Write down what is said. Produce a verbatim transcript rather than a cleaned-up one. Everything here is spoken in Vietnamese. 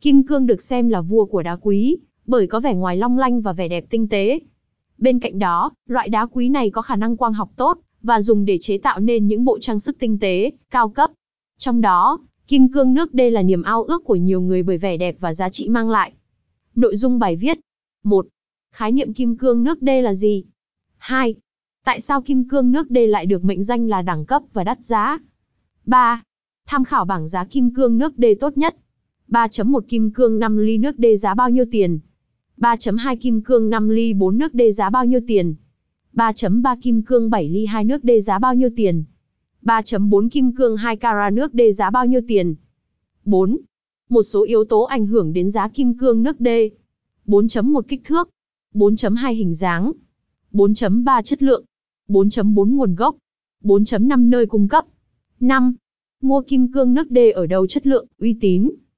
Kim cương được xem là vua của đá quý, bởi có vẻ ngoài long lanh và vẻ đẹp tinh tế. Bên cạnh đó, loại đá quý này có khả năng quang học tốt, và dùng để chế tạo nên những bộ trang sức tinh tế, cao cấp. Trong đó, kim cương nước D là niềm ao ước của nhiều người bởi vẻ đẹp và giá trị mang lại. Nội dung bài viết: một. Khái niệm kim cương nước D là gì? hai. Tại sao kim cương nước D lại được mệnh danh là đẳng cấp và đắt giá? ba. Tham khảo bảng giá kim cương nước D tốt nhất. ba chấm một Kim cương năm ly nước D giá bao nhiêu tiền? ba chấm hai Kim cương năm ly bốn nước D giá bao nhiêu tiền? ba chấm ba Kim cương bảy ly hai nước D giá bao nhiêu tiền? ba chấm bốn Kim cương hai carat nước D giá bao nhiêu tiền? bốn. Một số yếu tố ảnh hưởng đến giá kim cương nước D. bốn chấm một Kích thước. bốn chấm hai Hình dáng. bốn chấm ba Chất lượng. bốn chấm bốn Nguồn gốc. bốn chấm năm Nơi cung cấp. năm. Mua kim cương nước D ở đâu, chất lượng, uy tín.